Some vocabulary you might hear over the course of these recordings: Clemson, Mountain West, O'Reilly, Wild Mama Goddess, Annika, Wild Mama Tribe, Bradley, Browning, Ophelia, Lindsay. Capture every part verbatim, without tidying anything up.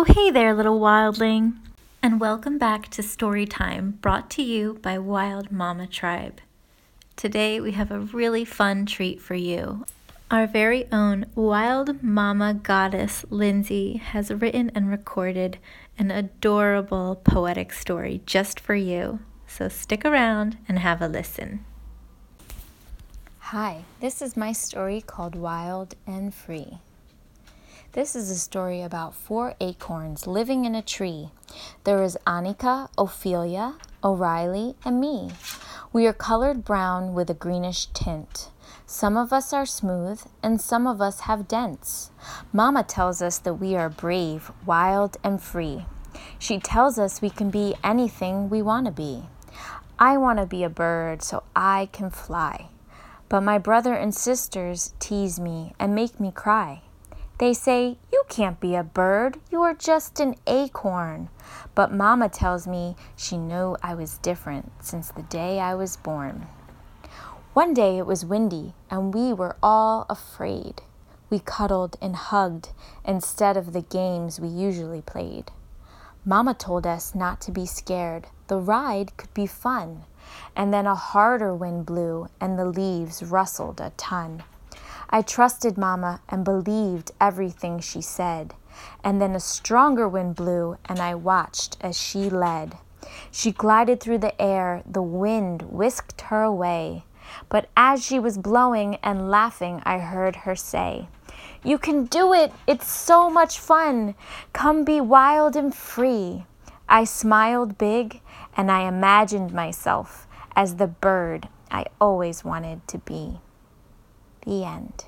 Oh, hey there, little wildling, and welcome back to Story Time, brought to you by Wild Mama Tribe. Today we have a really fun treat for you. Our very own Wild Mama Goddess, Lindsay, has written and recorded an adorable poetic story just for you, so stick around and have a listen. Hi, this is my story called Wild and Free. This is a story about four acorns living in a tree. There is Annika, Ophelia, O'Reilly, and me. We are colored brown with a greenish tint. Some of us are smooth, and some of us have dents. Mama tells us that we are brave, wild, and free. She tells us we can be anything we want to be. I want to be a bird so I can fly. But my brother and sisters tease me and make me cry. They say, you can't be a bird, you're just an acorn. But Mama tells me she knew I was different since the day I was born. One day it was windy and we were all afraid. We cuddled and hugged instead of the games we usually played. Mama told us not to be scared, the ride could be fun. And then a harder wind blew and the leaves rustled a ton. I trusted Mama and believed everything she said. And then a stronger wind blew, and I watched as she led. She glided through the air, the wind whisked her away. But as she was blowing and laughing, I heard her say, "You can do it! It's so much fun! Come be wild and free!" I smiled big, and I imagined myself as the bird I always wanted to be. The end.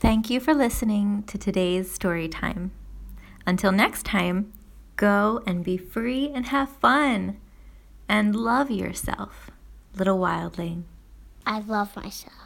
Thank you for listening to today's story time. Until next time, go and be free and have fun. And love yourself, little wildling. I love myself.